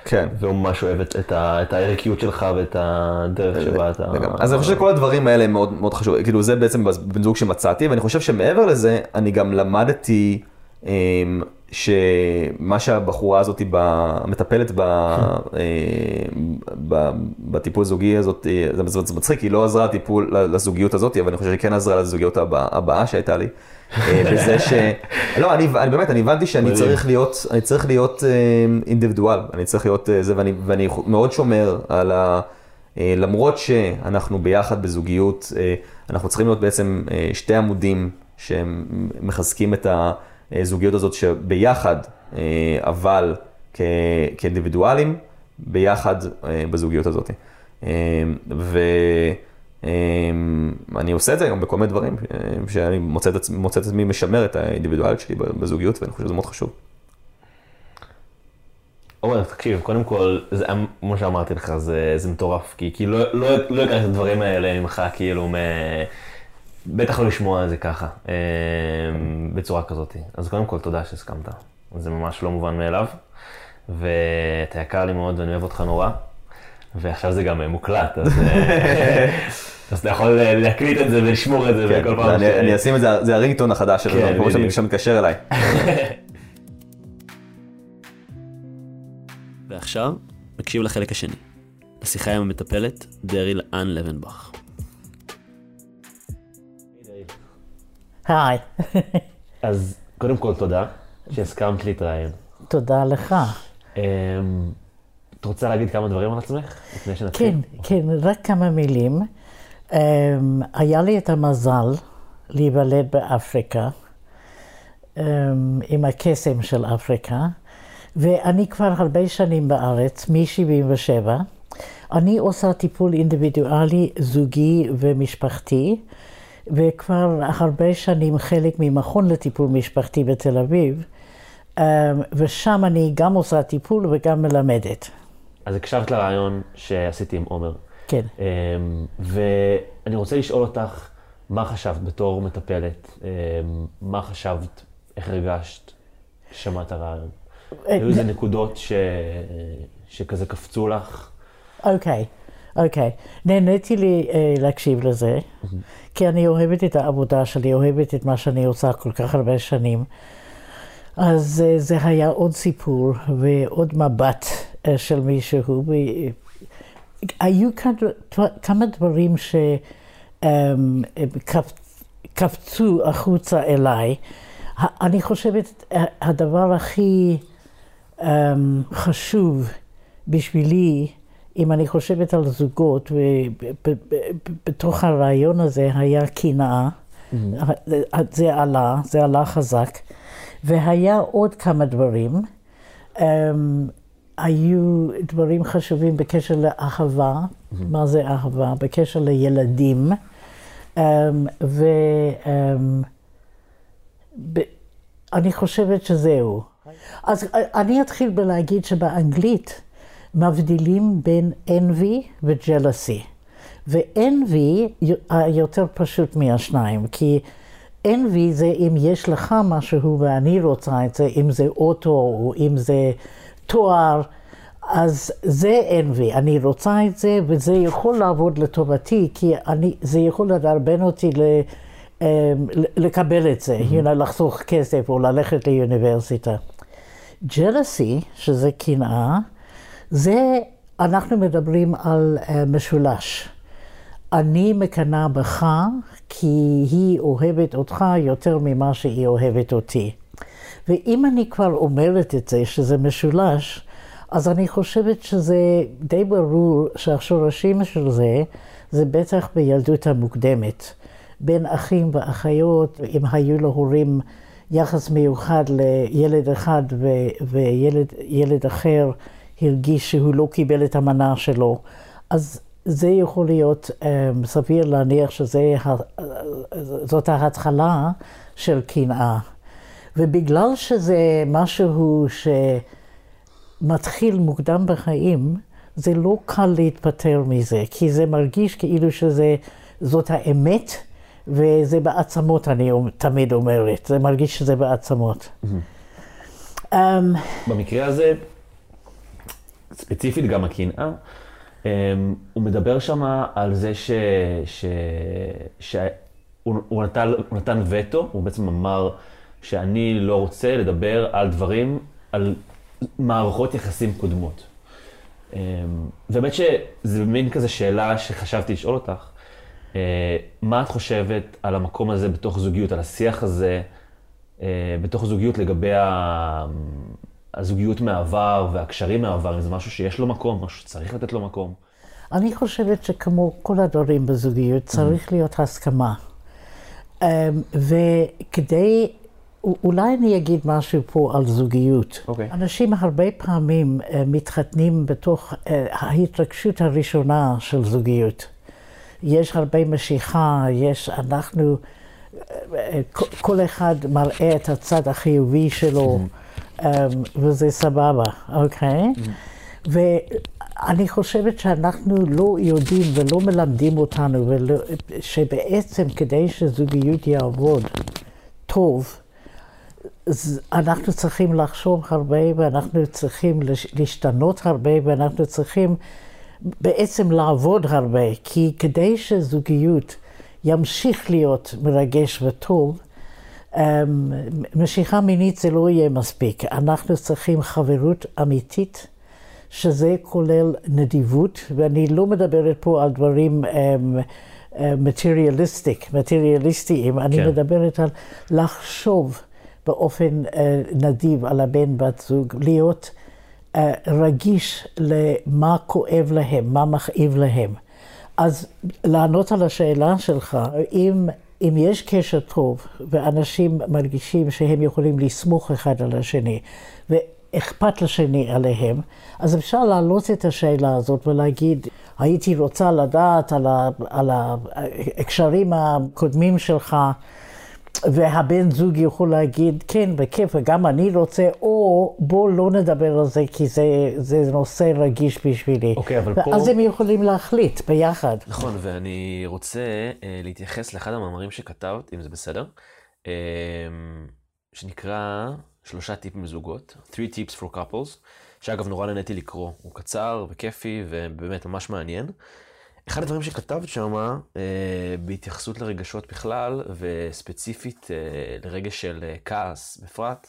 כן. והוא ממש אוהב את הערכיות שלך ואת הדרך שבה אתה... אז אני חושב שכל הדברים האלה הם מאוד מאוד חשובים. כאילו זה בעצם בן זוג שמצאתי, ואני חושב שמעבר לזה, אני גם למדתי שמה שהבחורה הזאת מטפלת בטיפול זוגי הזאת, זה מצחיק, היא לא עזרה לטיפול לזוגיות הזאת, אבל אני חושב שהיא כן עזרה לזוגיות הבאה שהייתה לי. בזה ש... לא, אני באמת, אני הבנתי שאני צריך להיות, אני צריך להיות אינדיבידואל, אני צריך להיות זה, ואני מאוד שומר על ה... למרות שאנחנו ביחד בזוגיות, אנחנו צריכים להיות בעצם שתי עמודים שמחזקים את הזוגיות הזאת שביחד, אבל כאינדיבידואלים, ביחד בזוגיות הזאת. ו... אני עושה את זה גם בכל מיני דברים, שאני מוצא את עצמי משמר את האינדיבידואליות שלי בזוגיות, ואני חושב שזה מאוד חשוב. עומר, תקשיב, קודם כל, כמו שאמרתי לך, זה מטורף, כי לא יקרה את הדברים האלה ממך, כאילו, בטח לא לשמוע את זה ככה, בצורה כזאת. אז קודם כל, תודה שהסכמת. זה ממש לא מובן מאליו, ואתה יקר לי מאוד ואני אוהב אותך נורא, ועכשיו זה גם מוקלט, אז... אז אתה יכול להקליט את זה ולשמור את זה וכל פעם ש... אני אשים את זה, זה הרינגטון החדש של זה, כמו שאתה מתקשר אליי. ועכשיו, נקשיב לחלק השני. השיחה עם המטפלת, דריל אן לבנבך. היי. אז קודם כל תודה שהסכמת להתראיין. תודה לך. את רוצה להגיד כמה דברים על עצמך? כן, כן, רק כמה מילים. היה לי את המזל להיוולד באפריקה, עם הקסם של אפריקה, ואני כבר הרבה שנים בארץ, מ-שבעים ושבע. אני עושה טיפול אינדיבידואלי, זוגי ומשפחתי, וכבר הרבה שנים חלק ממכון לטיפול משפחתי בתל אביב, ושם אני גם עושה טיפול וגם מלמדת. אז הקשבת לרעיון שעשיתי עם עומר. כן. ואני רוצה לשאול אותך, מה חשבת בתור מטפלת? מה חשבת? איך הרגשת? שמעת הרעיון? היו איזה נקודות שכזה קפצו לך? אוקיי, אוקיי. נהניתי לי להקשיב לזה, כי אני אוהבת את העבודה שלי, אוהבת את מה שאני עושה כל כך הרבה שנים. אז זה היה עוד סיפור ועוד מבט של מישהו. היו כמה דברים שקפצו החוצה אליי. אני חושבת הדבר הכי חשוב בשבילי, אם אני חושבת על זוגות, ובתוך הרעיון הזה היה קנאה, זה עלה, זה עלה חזק, והיה עוד כמה דברים. היו דברים חשובים בקשר לאהבה, מה זה אהבה, בקשר לילדים, ו... אני חושבת שזהו. אז אני אתחיל בלהגיד שבאנגלית מבדילים בין envy ו-jealousy. ו-envy יותר פשוט מהשניים, כי envy זה אם יש לך משהו ואני רוצה את זה, אם זה אוטו או אם זה תואר, אז זה envy, אני רוצה את זה וזה יכול לעבוד לטובתי, כי אני, זה יכול לדרבן אותי ל... לקבל את זה, you know, לחסוך כסף או ללכת לאוניברסיטה. Jealousy, שזה קנאה, זה, אנחנו מדברים על משולש. אני מקנאה בך כי היא אוהבת אותך יותר ממה שהיא אוהבת אותי. ואם אני כבר אומרת את זה, שזה משולש, אז אני חושבת שזה די ברור שהשורשים של זה, זה בטח בילדות המוקדמת. בין אחים ואחיות, אם היו להורים יחס מיוחד לילד אחד וילד אחר הרגיש שהוא לא קיבל את המנה שלו, אז זה יכול להיות סביר להניח שזאת ההתחלה של קנאה. ובגלל שזה משהו שמתחיל מוקדם בחיים, זה לא קל להתפטר מזה, כי זה מרגיש כאילו שזאת האמת, וזה בעצמות, אני תמיד אומרת. זה מרגיש שזה בעצמות. במקרה הזה, ספציפית גם הקנאה, הוא מדבר שם על זה שהוא נתן וטו, הוא בעצם אמר שאני לא רוצה לדבר על דברים, על מערכות יחסים קודמות. ובאמת שזה מין כזה שאלה שחשבתי לשאול אותך, מה את חושבת על המקום הזה בתוך זוגיות, על השיח הזה, בתוך זוגיות לגבי הזוגיות מהעבר והקשרים מהעבר, אם זה משהו שיש לו מקום, משהו שצריך לתת לו מקום? אני חושבת שכמו כל הדברים בזוגיות, צריך להיות הסכמה. וכדי, אולי אני אגיד משהו פה על זוגיות. אנשים הרבה פעמים מתחתנים בתוך ההתרגשות הראשונה של זוגיות. יש הרבה משיכה, יש, אנחנו, כל אחד מראה את הצד החיובי שלו, וזה סבבה, אוקיי? ואני חושבת שאנחנו לא יודעים ולא מלמדים אותנו, שבעצם כדי שזוגיות יעבוד טוב, אנחנו צריכים לחשוב הרבה, ואנחנו צריכים להשתנות הרבה, ואנחנו צריכים בעצם לעבוד הרבה, כי כדי שזוגיות ימשיך להיות מרגש וטוב, משיכה מינית זה לא יהיה מספיק. אנחנו צריכים חברות אמיתית, שזה כולל נדיבות, ואני לא מדברת פה על דברים מטריאליסטיק, מטריאליסטיים, אני מדברת על לחשוב באופן נדיב על הבן בת זוג, להיות רגיש למה כואב להם, מה מכאיב להם. אז לענות על השאלה שלך, אם אם יש קשר טוב ואנשים מרגישים שהם יכולים לסמוך אחד על השני ואכפת לשני עליהם, אז אפשר להעלות את השאלה הזאת ולהגיד, הייתי רוצה לדעת על ה, על ההקשרים הקודמים שלך, והבן זוג יכול להגיד, כן, בכיף, וגם אני רוצה, או בוא לא נדבר על זה, כי זה, זה נושא רגיש בשבילי. אוקיי, אבל פה... אז הם יכולים להחליט ביחד. נכון, ואני רוצה uh, להתייחס לאחד המאמרים שכתבת, אם זה בסדר, um, שנקרא שלושה טיפים זוגות, Three Tips for Couples, שאגב נורא נהניתי לקרוא, הוא קצר וכיפי ובאמת ממש מעניין. אחד הדברים שכתבת שמה, בהתייחסות לרגשות בכלל, וספציפית לרגש של כעס בפרט,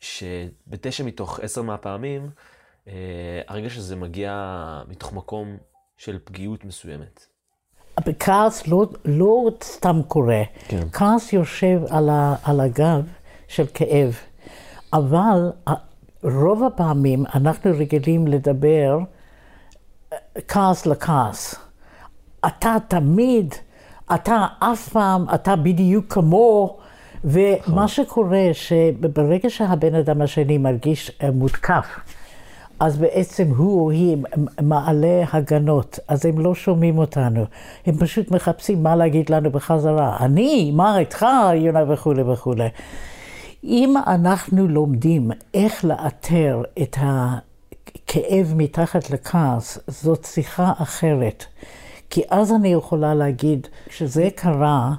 שבתשע מתוך עשר מהפעמים, הרגש הזה מגיע מתוך מקום של פגיעות מסוימת. כעס לא, לא סתם קורה. כן. כעס יושב על, ה, על הגב של כאב, אבל רוב הפעמים אנחנו רגילים לדבר כעס לכעס. אתה תמיד, אתה אף פעם, אתה בדיוק כמו, ומה שקורה שברגע שהבן אדם השני מרגיש מותקף, אז בעצם הוא או היא מעלה הגנות, אז הם לא שומעים אותנו. הם פשוט מחפשים מה להגיד לנו בחזרה. אני, מה איתך, יונה וכו' וכו'. אם אנחנו לומדים איך לאתר את ה... כאב מתחת לכעס, זאת שיחה אחרת. כי אז אני יכולה להגיד, כשזה קרה,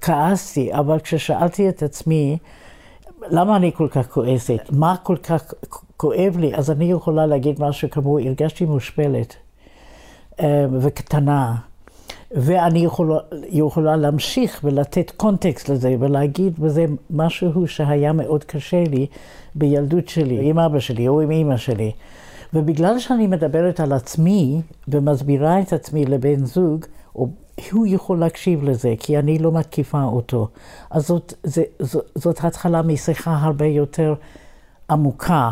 כעסתי, אבל כששאלתי את עצמי, למה אני כל כך כועסת? מה כל כך כואב לי? אז אני יכולה להגיד משהו כמו, הרגשתי מושפלת וקטנה. ואני יכולה, יכולה להמשיך ולתת קונטקסט לזה, ולהגיד וזה משהו שהיה מאוד קשה לי בילדות שלי, עם אבא שלי או עם אמא שלי. ובגלל שאני מדברת על עצמי ומסבירה את עצמי לבן זוג, הוא יכול להקשיב לזה, כי אני לא מתקיפה אותו. אז זאת, זה, זאת, זאת התחלה משיחה הרבה יותר עמוקה.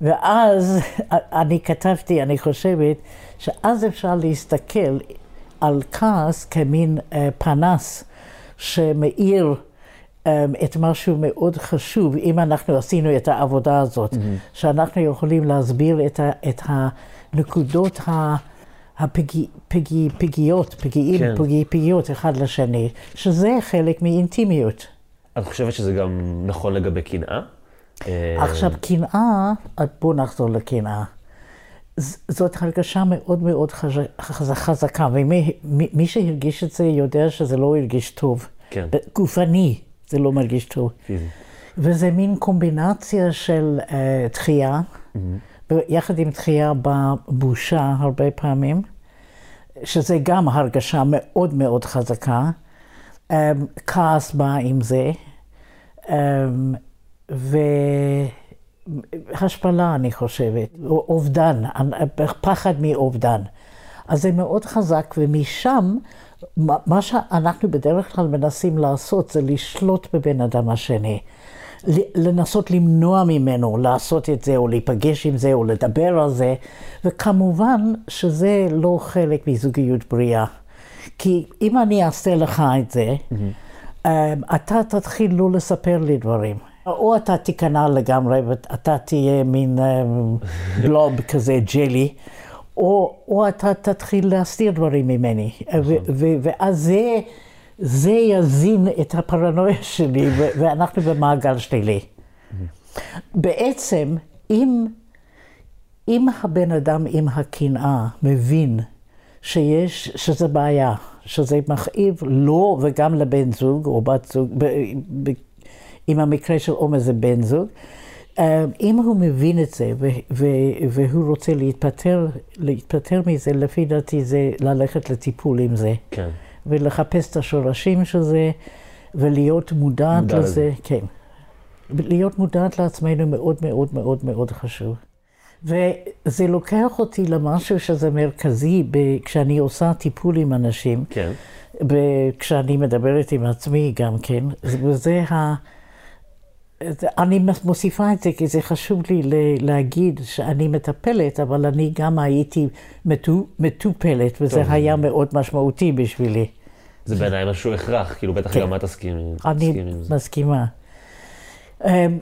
ואז אני כתבתי, אני חושבת, שאז אפשר להסתכל על כעס כמין אה, פנס שמאיר אה, את משהו מאוד חשוב, אם אנחנו עשינו את העבודה הזאת, mm-hmm. שאנחנו יכולים להסביר את, ה, את הנקודות הפגיע, פגיע, פגיעות, פגיעים, כן. פגיע, פגיעות אחד לשני, שזה חלק מאינטימיות. את חושבת שזה גם נכון לגבי קנאה? עכשיו, קנאה, בואו נחזור לקנאה. זאת הרגשה מאוד מאוד חזקה, ומי שהרגיש את זה יודע שזה לא הרגיש טוב. כן. גופני זה לא מרגיש טוב. וזה מין קומבינציה של דחייה, יחד עם דחייה בבושה הרבה פעמים, שזה גם הרגשה מאוד מאוד חזקה. כעס בא עם זה, ו... השפלה, אני חושבת, אובדן, פחד מאובדן. אז זה מאוד חזק, ומשם, מה שאנחנו בדרך כלל מנסים לעשות, זה לשלוט בבן אדם השני. לנסות למנוע ממנו, לעשות את זה, או להיפגש עם זה, או לדבר על זה. וכמובן שזה לא חלק מזוגיות בריאה. כי אם אני אעשה לך את זה, mm-hmm. אתה תתחיל לא לספר לי דברים. או אתה תיכנע לגמרי, ואתה תהיה מין בלוב כזה, ג'לי, או, או אתה תתחיל להסתיר דברים ממני. ו- ו- ואז זה, זה יזין את הפרנויה שלי, ו- ואנחנו במעגל שלי. בעצם, אם, אם הבן אדם עם הקנאה מבין שיש, שזה בעיה, שזה מכאיב לו וגם לבן זוג או בת זוג, ב, ב, עם המקרה של עומר זה בן זוג, אם הוא מבין את זה ו- ו- והוא רוצה להתפטר, להתפטר מזה, לפי דעתי זה ללכת לטיפול עם זה. כן. ולחפש את השורשים של זה ולהיות מודעת מודע לזה. לזה. כן. להיות מודעת לעצמנו מאוד מאוד מאוד מאוד חשוב. וזה לוקח אותי למשהו שזה מרכזי ב- כשאני עושה טיפול עם אנשים. כן. ב- כשאני מדברת עם עצמי גם כן. וזה ה... אני מוסיפה את זה כי זה חשוב לי להגיד שאני מטפלת, אבל אני גם הייתי מטופלת, וזה היה מאוד משמעותי בשבילי. זה בעיניי משהו הכרח, כאילו בטח גם את תסכימי עם זה. אני מסכימה.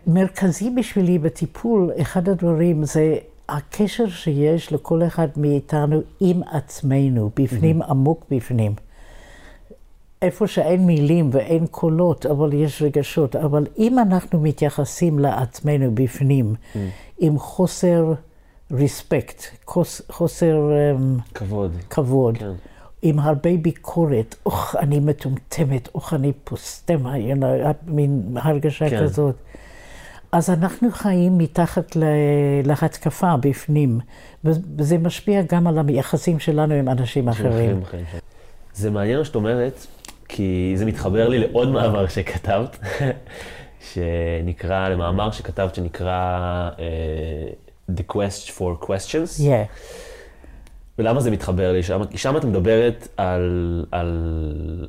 מרכזי בשבילי בטיפול, אחד הדברים זה הקשר שיש לכל אחד מאיתנו עם עצמנו, בפנים עמוק בפנים. איפה שאין מילים ואין קולות, אבל יש רגשות. אבל אם אנחנו מתייחסים לעצמנו בפנים, mm. עם חוסר רספקט, חוס, חוסר... כבוד. כבוד. כן. עם הרבה ביקורת, אוח, אני מטומטמת, אוח, אני פוסטמה, מין הרגשה כן. כזאת. אז אנחנו חיים מתחת להתקפה בפנים, וזה משפיע גם על היחסים שלנו עם אנשים אחרים. זה מעניין מה שאת אומרת, כי זה מתחבר לי לעוד מאמר שכתבת, שנקרא, למאמר שכתבת שנקרא uh, The Quest for Questions. Yeah. ולמה זה מתחבר לי? שם, שם את מדברת על, על,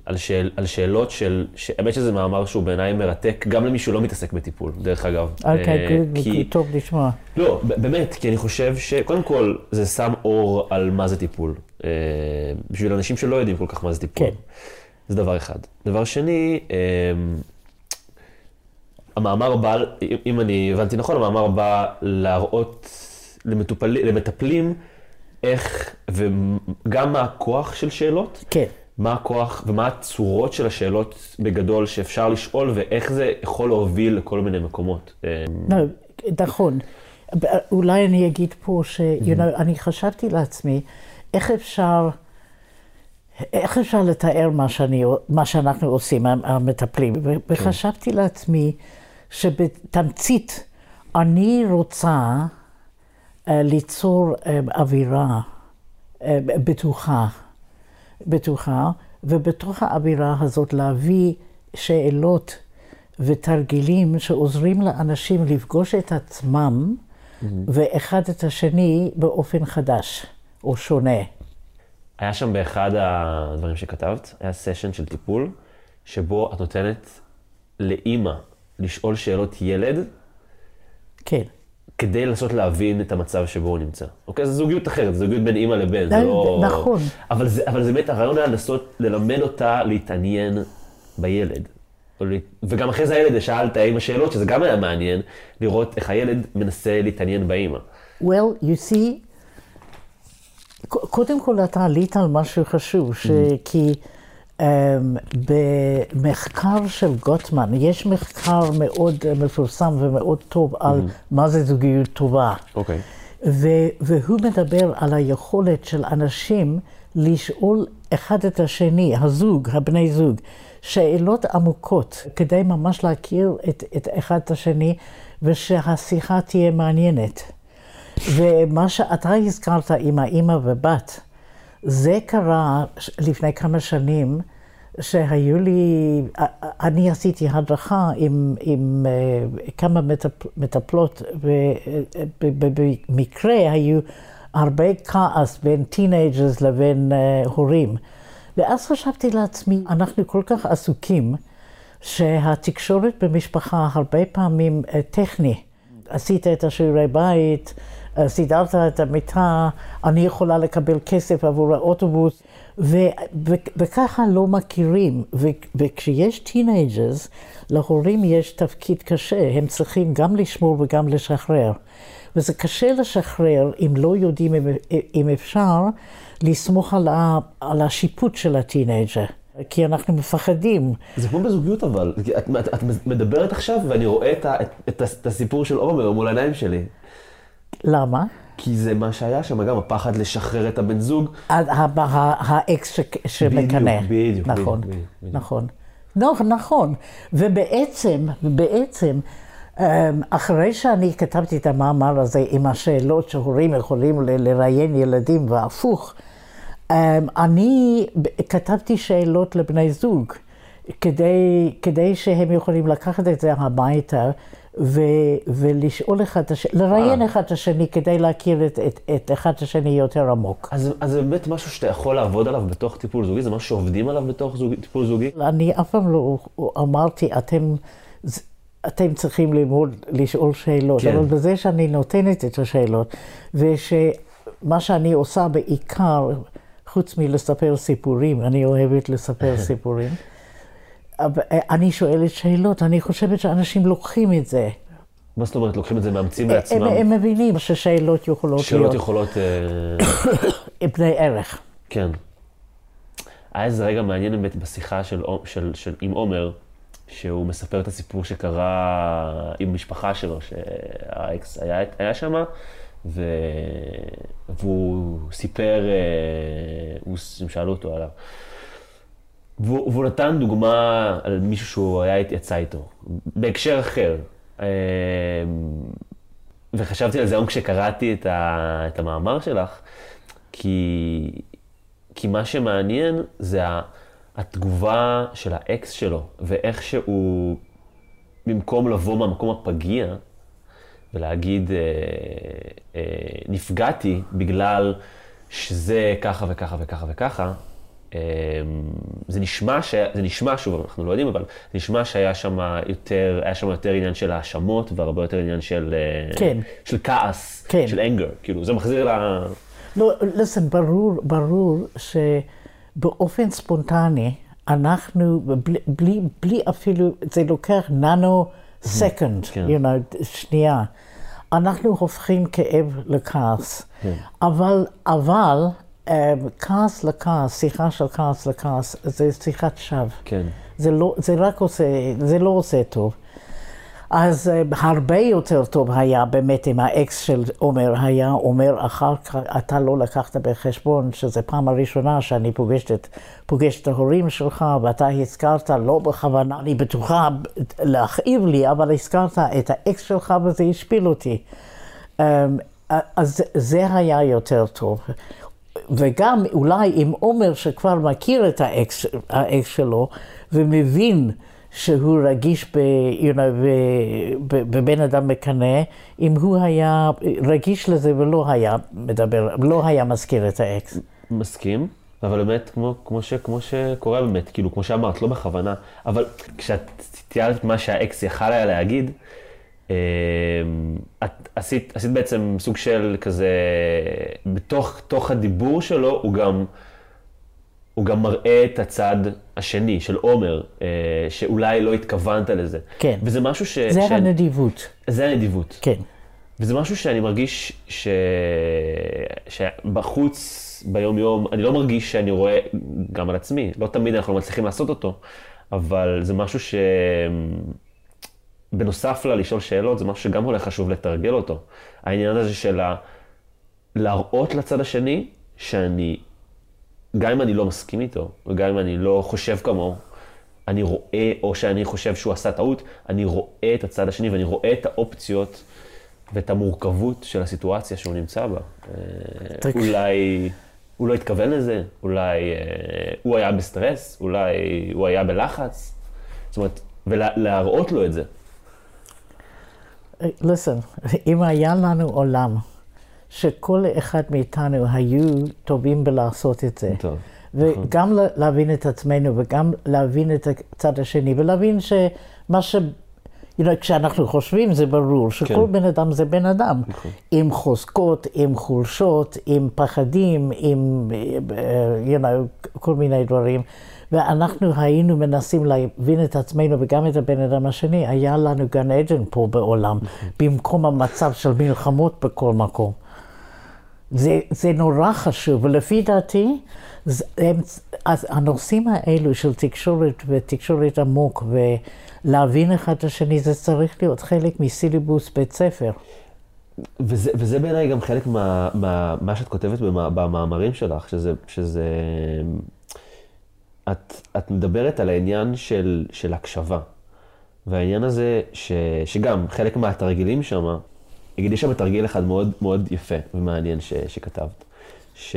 על, שאל, על שאלות של... האמת שזה מאמר שהוא בעיניי מרתק, גם למי שלא מתעסק בטיפול, דרך אגב. אוקיי, okay, uh, טוב לשמוע. לא, באמת, כי אני חושב שקודם כל זה שם אור על מה זה טיפול. Uh, בשביל אנשים שלא יודעים כל כך מה זה טיפול. כן. זה דבר אחד. דבר שני, המאמר בא, אם אני הבנתי נכון, המאמר בא להראות למטפלים איך, וגם מה הכוח של שאלות, כן. מה הכוח ומה הצורות של השאלות בגדול שאפשר לשאול, ואיך זה יכול להוביל לכל מיני מקומות. נכון. אולי אני אגיד פה ש... אני חשבתי לעצמי, איך אפשר... איך אפשר לתאר מה, שאני, מה שאנחנו עושים, המטפלים? כן. וחשבתי לעצמי שבתמצית אני רוצה uh, ליצור uh, אווירה uh, בטוחה, בטוחה, ובתוך האווירה הזאת להביא שאלות ותרגילים שעוזרים לאנשים לפגוש את עצמם mm-hmm. ואחד את השני באופן חדש או שונה. היה שם באחד הדברים שכתבת, היה סשן של טיפול, שבו את נותנת לאמא לשאול שאלות ילד, כן. כדי לנסות להבין את המצב שבו הוא נמצא. אוקיי? זו זוגיות אחרת, זו זוגיות בין אמא לבן, זה לא... נכון. אבל זה, אבל זה באמת הרעיון היה לנסות ללמד אותה להתעניין בילד. וגם אחרי זה הילד שאל את האמא שאלות, שזה גם היה מעניין, לראות איך הילד מנסה להתעניין באמא. Well, you see... קודם כל, אתה עלית על משהו חשוב, ש... mm-hmm. כי um, במחקר של גוטמן, יש מחקר מאוד מפורסם ומאוד טוב על mm-hmm. מה זה זוגיות טובה. אוקיי. Okay. ו- והוא מדבר על היכולת של אנשים לשאול אחד את השני, הזוג, הבני זוג, שאלות עמוקות, כדי ממש להכיר את, את אחד את השני, ושהשיחה תהיה מעניינת. ומה שאתה הזכרת עם האמא ובת, זה קרה לפני כמה שנים שהיו לי, אני עשיתי הדרכה עם, עם כמה מטפלות, ובמקרה היו הרבה כעס בין טינאג'רס לבין הורים. ואז חשבתי לעצמי, אנחנו כל כך עסוקים שהתקשורת במשפחה הרבה פעמים טכני. עשית את השיעורי בית, סידרת את המיטה, אני יכולה לקבל כסף עבור האוטובוס, וככה לא מכירים. וכשיש טינאג'רס, להורים יש תפקיד קשה, הם צריכים גם לשמור וגם לשחרר. וזה קשה לשחרר אם לא יודעים אם אפשר לסמוך על השיפוט של הטינאג'ר. כי אנחנו מפחדים. זה כמו בזוגיות אבל. את, את, את מדברת עכשיו ואני רואה את, את, את, את הסיפור של עומר מול העיניים שלי. למה? כי זה מה שהיה שם, גם הפחד לשחרר את הבן זוג. האקס שמקנה. בדיוק, נכון, נכון. נכון, ובעצם, בעצם, אחרי שאני כתבתי את המאמר הזה עם השאלות שהורים יכולים לראיין ילדים והפוך, אני כתבתי שאלות לבני זוג, כדי, כדי שהם יכולים לקחת את זה הביתה, ו- ולשאול אחד את השני, לראיין אחד את השני כדי להכיר את, את, את אחד את השני יותר עמוק. אז, אז זה באמת משהו שאתה יכול לעבוד עליו בתוך טיפול זוגי? זה משהו שעובדים עליו בתוך זוג, טיפול זוגי? אני אף פעם לא אמרתי, אתם, אתם צריכים ללמוד לשאול שאלות, כן. אבל בזה שאני נותנת את השאלות, ושמה שאני עושה בעיקר, חוץ מלספר סיפורים, אני אוהבת לספר סיפורים, אני שואלת שאלות, אני חושבת שאנשים לוקחים את זה. מה זאת אומרת? לוקחים את זה, מאמצים לעצמם? הם מבינים ששאלות יכולות להיות. שאלות יכולות... בני ערך. כן. היה איזה רגע מעניין בשיחה עם עומר, שהוא מספר את הסיפור שקרה עם משפחה שלו, שהאקס היה שם, והוא סיפר, הם שאלו אותו עליו. והוא נתן דוגמה על מישהו שהוא היה יצא איתו, בהקשר אחר. וחשבתי על זה היום כשקראתי את המאמר שלך, כי, כי מה שמעניין זה התגובה של האקס שלו, ואיך שהוא, במקום לבוא מהמקום הפגיע, ולהגיד, נפגעתי בגלל שזה ככה וככה וככה וככה, זה נשמע, שהיה, זה נשמע, שוב, אנחנו לא יודעים, אבל זה נשמע שהיה שם יותר, היה שם יותר עניין של האשמות, והרבה יותר עניין של, כן. של כעס, כן. של anger, כאילו, זה מחזיר ל... לא, listen, ברור, ברור שבאופן ספונטני, אנחנו, בלי, בלי, בלי אפילו, זה לוקח ננו סקנד, כן. you know, שנייה. אנחנו הופכים כאב לכעס, כן. אבל, אבל, כעס לכעס, שיחה של כעס לכעס, זה שיחת שווא. כן. זה לא, זה רק עושה, זה לא עושה טוב. אז הרבה יותר טוב היה באמת אם האקס של עומר היה אומר אחר כך, אתה לא לקחת בחשבון שזה פעם הראשונה שאני פוגשת את, פוגשת את ההורים שלך, ואתה הזכרת, לא בכוונה, אני בטוחה להכאיב לי, אבל הזכרת את האקס שלך וזה השפיל אותי. אז זה היה יותר טוב. וגם אולי עם עומר שכבר מכיר את האקס, האקס שלו ומבין שהוא רגיש ב, you know, ב, ב, בבן אדם מקנה, אם הוא היה רגיש לזה ולא היה מדבר, לא היה מזכיר את האקס. מסכים, אבל באמת כמו, כמו, ש, כמו שקורה באמת, כאילו כמו שאמרת, לא בכוונה, אבל כשאת תיארת מה שהאקס יכל היה להגיד, את עשית, עשית בעצם סוג של כזה, בתוך תוך הדיבור שלו הוא גם, הוא גם מראה את הצד השני של עומר, שאולי לא התכוונת לזה. כן. וזה משהו ש... זה שאני, הנדיבות. זה הנדיבות. כן. וזה משהו שאני מרגיש ש... שבחוץ, ביום יום, אני לא מרגיש שאני רואה גם על עצמי. לא תמיד אנחנו לא מצליחים לעשות אותו, אבל זה משהו ש... בנוסף לה, לשאול שאלות, זה משהו שגם אולי חשוב לתרגל אותו. העניין הזה של להראות לצד השני, שאני, גם אם אני לא מסכים איתו, וגם אם אני לא חושב כמוהו, אני רואה, או שאני חושב שהוא עשה טעות, אני רואה את הצד השני, ואני רואה את האופציות ואת המורכבות של הסיטואציה שהוא נמצא בה. אולי הוא לא התכוון לזה, אולי הוא היה בסטרס, אולי הוא היה בלחץ. זאת אומרת, ולהראות לו את זה. Listen, אם היה לנו עולם שכל אחד מאיתנו היו טובים בלעשות את זה, טוב, וגם נכון. להבין את עצמנו וגם להבין את הצד השני, ולהבין שמה ש... You know, כשאנחנו חושבים זה ברור שכל כן. בן אדם זה בן אדם. נכון. עם חוזקות, עם חולשות, עם פחדים, עם you know, כל מיני דברים. ואנחנו היינו מנסים להבין את עצמנו וגם את הבן אדם השני, היה לנו גן עדן פה בעולם, במקום המצב של מלחמות בכל מקום. זה, זה נורא חשוב, ולפי דעתי, הם, אז הנושאים האלו של תקשורת ותקשורת עמוק ולהבין אחד לשני, זה צריך להיות חלק מסילבוס בית ספר. וזה, וזה בעיניי גם חלק מה, מה, מה שאת כותבת במה, במאמרים שלך, שזה, שזה את, את מדברת על העניין של, של הקשבה. והעניין הזה ש, שגם חלק מהתרגילים שמה, יגידי שם תרגיל אחד מאוד, מאוד יפה ומעניין ש, שכתבת. ש,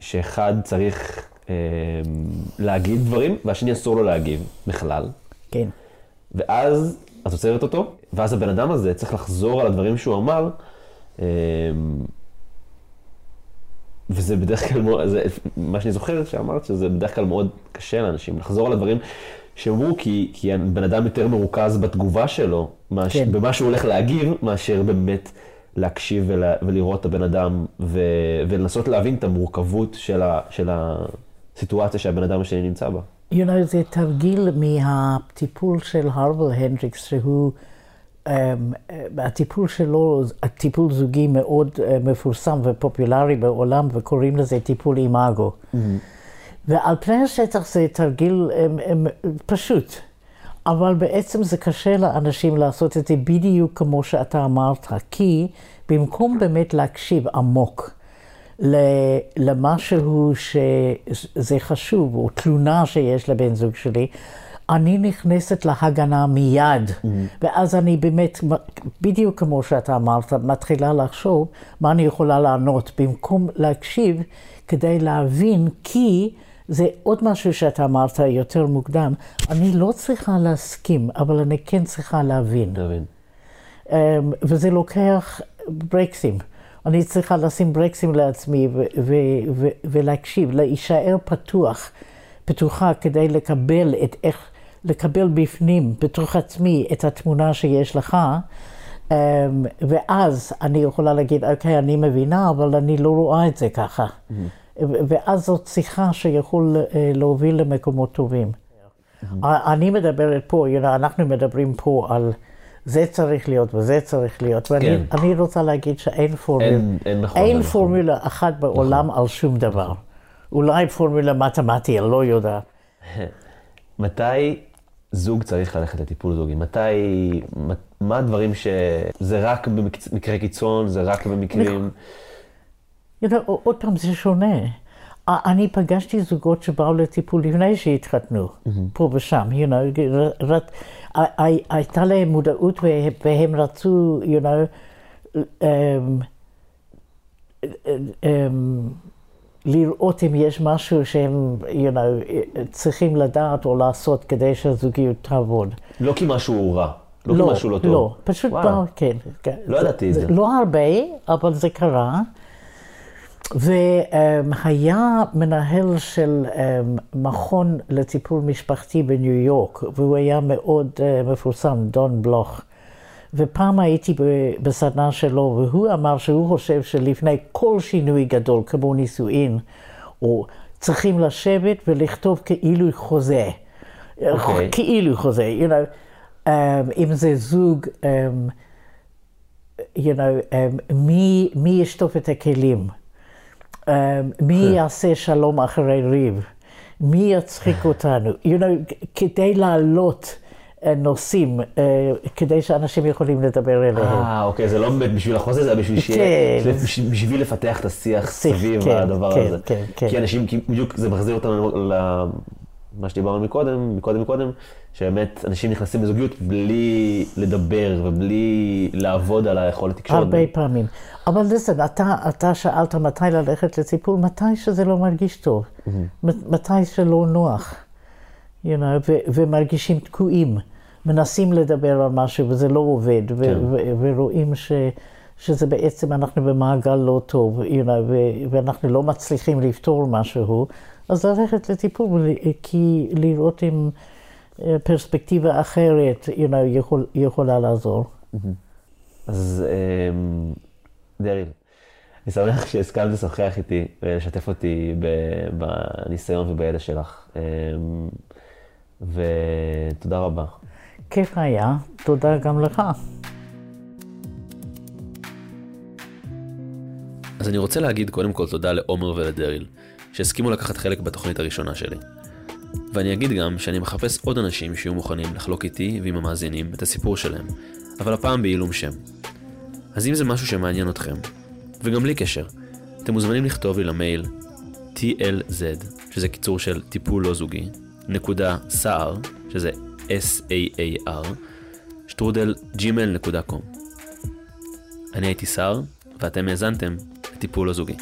שאחד צריך אה, להגיד דברים, והשני אסור לו להגיב בכלל. כן. ואז את עוצרת אותו, ואז הבן אדם הזה צריך לחזור על הדברים שהוא אמר, אה, וזה בדרך כלל, זה, מה שאני זוכרת שאמרת, שזה בדרך כלל מאוד קשה לאנשים, לחזור על הדברים שאומרו, כי, כי הבן אדם יותר מרוכז בתגובה שלו, מש, כן. במה שהוא הולך להגיב, מאשר באמת להקשיב ולה, ולראות את הבן אדם, ו, ולנסות להבין את המורכבות של, ה, של הסיטואציה שהבן אדם השני נמצא בה. You know, זה תרגיל מהטיפול של הרוויל הנדריקס, שהוא, um, הטיפול שלו, הטיפול זוגי מאוד uh, מפורסם ופופולרי בעולם, וקוראים לזה טיפול אימאגו. Mm-hmm. ועל פני השטח זה תרגיל הם, הם, פשוט, אבל בעצם זה קשה לאנשים לעשות את זה בדיוק כמו שאתה אמרת, כי במקום באמת להקשיב עמוק למשהו שזה חשוב, או תלונה שיש לבן זוג שלי, אני נכנסת להגנה מיד, mm-hmm. ואז אני באמת, בדיוק כמו שאתה אמרת, מתחילה לחשוב מה אני יכולה לענות, במקום להקשיב כדי להבין, כי זה עוד משהו שאתה אמרת יותר מוקדם. אני לא צריכה להסכים, אבל אני כן צריכה להבין. להבין. Um, וזה לוקח ברקסים. אני צריכה לשים ברקסים לעצמי ו- ו- ו- ולהקשיב, להישאר פתוח, פתוחה כדי לקבל את איך, לקבל בפנים, בתוך עצמי, את התמונה שיש לך. Um, ואז אני יכולה להגיד, אוקיי, אני מבינה, אבל אני לא רואה את זה ככה. Mm-hmm. ואז זאת שיחה שיכול להוביל למקומות טובים. אני מדברת פה, אנחנו מדברים פה על זה צריך להיות וזה צריך להיות, ואני רוצה להגיד שאין פורמולה, אין פורמולה אחת בעולם על שום דבר. אולי פורמולה מתמטית, לא יודע. מתי זוג צריך ללכת לטיפול זוגי? מתי, מה הדברים שזה רק במקרה קיצון, זה רק במקרים... You know, עוד פעם זה שונה. אני פגשתי זוגות שבאו לטיפול לפני שהתחתנו, mm-hmm. פה ושם. You know, רת, הייתה להם מודעות והם רצו, you know, um, um, um, לראות אם יש משהו שהם, you know, צריכים לדעת או לעשות כדי שהזוגיות תעבוד. לא כי משהו רע. לא, לא כי משהו לא טוב. לא, פשוט באו, כן. לא ידעתי את זה. לא הרבה, אבל זה קרה. והיה מנהל של מכון לטיפול משפחתי בניו יורק, והוא היה מאוד מפורסם, דון בלוך. ופעם הייתי בסדנה שלו, והוא אמר שהוא חושב שלפני כל שינוי גדול, כמו נישואין, צריכים לשבת ולכתוב כאילו חוזה. Okay. כאילו חוזה, you know, אם זה זוג, you know, מי, מי ישטוף את הכלים? מי יעשה שלום אחרי ריב? מי יצחיק אותנו? You know, כדי להעלות נושאים, כדי שאנשים יכולים לדבר אליהם. אה, אוקיי, זה לא בשביל החוזה, זה בשביל לפתח את השיח סביב הדבר הזה. כי אנשים, בדיוק זה מחזיר אותנו למה שדיברנו מקודם, מקודם מקודם, שבאמת אנשים נכנסים לזוגיות בלי לדבר ובלי לעבוד על היכולת התקשורת. הרבה פעמים. אבל לסן, אתה, אתה שאלת מתי ללכת לטיפול, מתי שזה לא מרגיש טוב, mm-hmm. מתי שלא נוח, you know, ו- ומרגישים תקועים, מנסים לדבר על משהו וזה לא עובד, ו- כן. ו- ו- ורואים ש- שזה בעצם אנחנו במעגל לא טוב, you know, ו- ואנחנו לא מצליחים לפתור משהו, אז ללכת לטיפול, כי לראות עם פרספקטיבה אחרת, you know, יכול, יכולה לעזור. Mm-hmm. אז... Um... דריל, אני שמח שהסכמת לשוחח איתי ולשתף אותי בניסיון ובידע שלך, ותודה רבה. כיף היה, תודה גם לך. אז אני רוצה להגיד קודם כל תודה לעומר ולדריל, שהסכימו לקחת חלק בתוכנית הראשונה שלי. ואני אגיד גם שאני מחפש עוד אנשים שיהיו מוכנים לחלוק איתי ועם המאזינים את הסיפור שלהם, אבל הפעם בעילום שם. אז אם זה משהו שמעניין אתכם, וגם לי קשר, אתם מוזמנים לכתוב לי למייל tlz, שזה קיצור של טיפול לא זוגי, נקודה סער, שזה s-a-a-r, שטרודל ג'ימייל נקודה קום. אני הייתי סער, ואתם האזנתם לטיפול לא זוגי.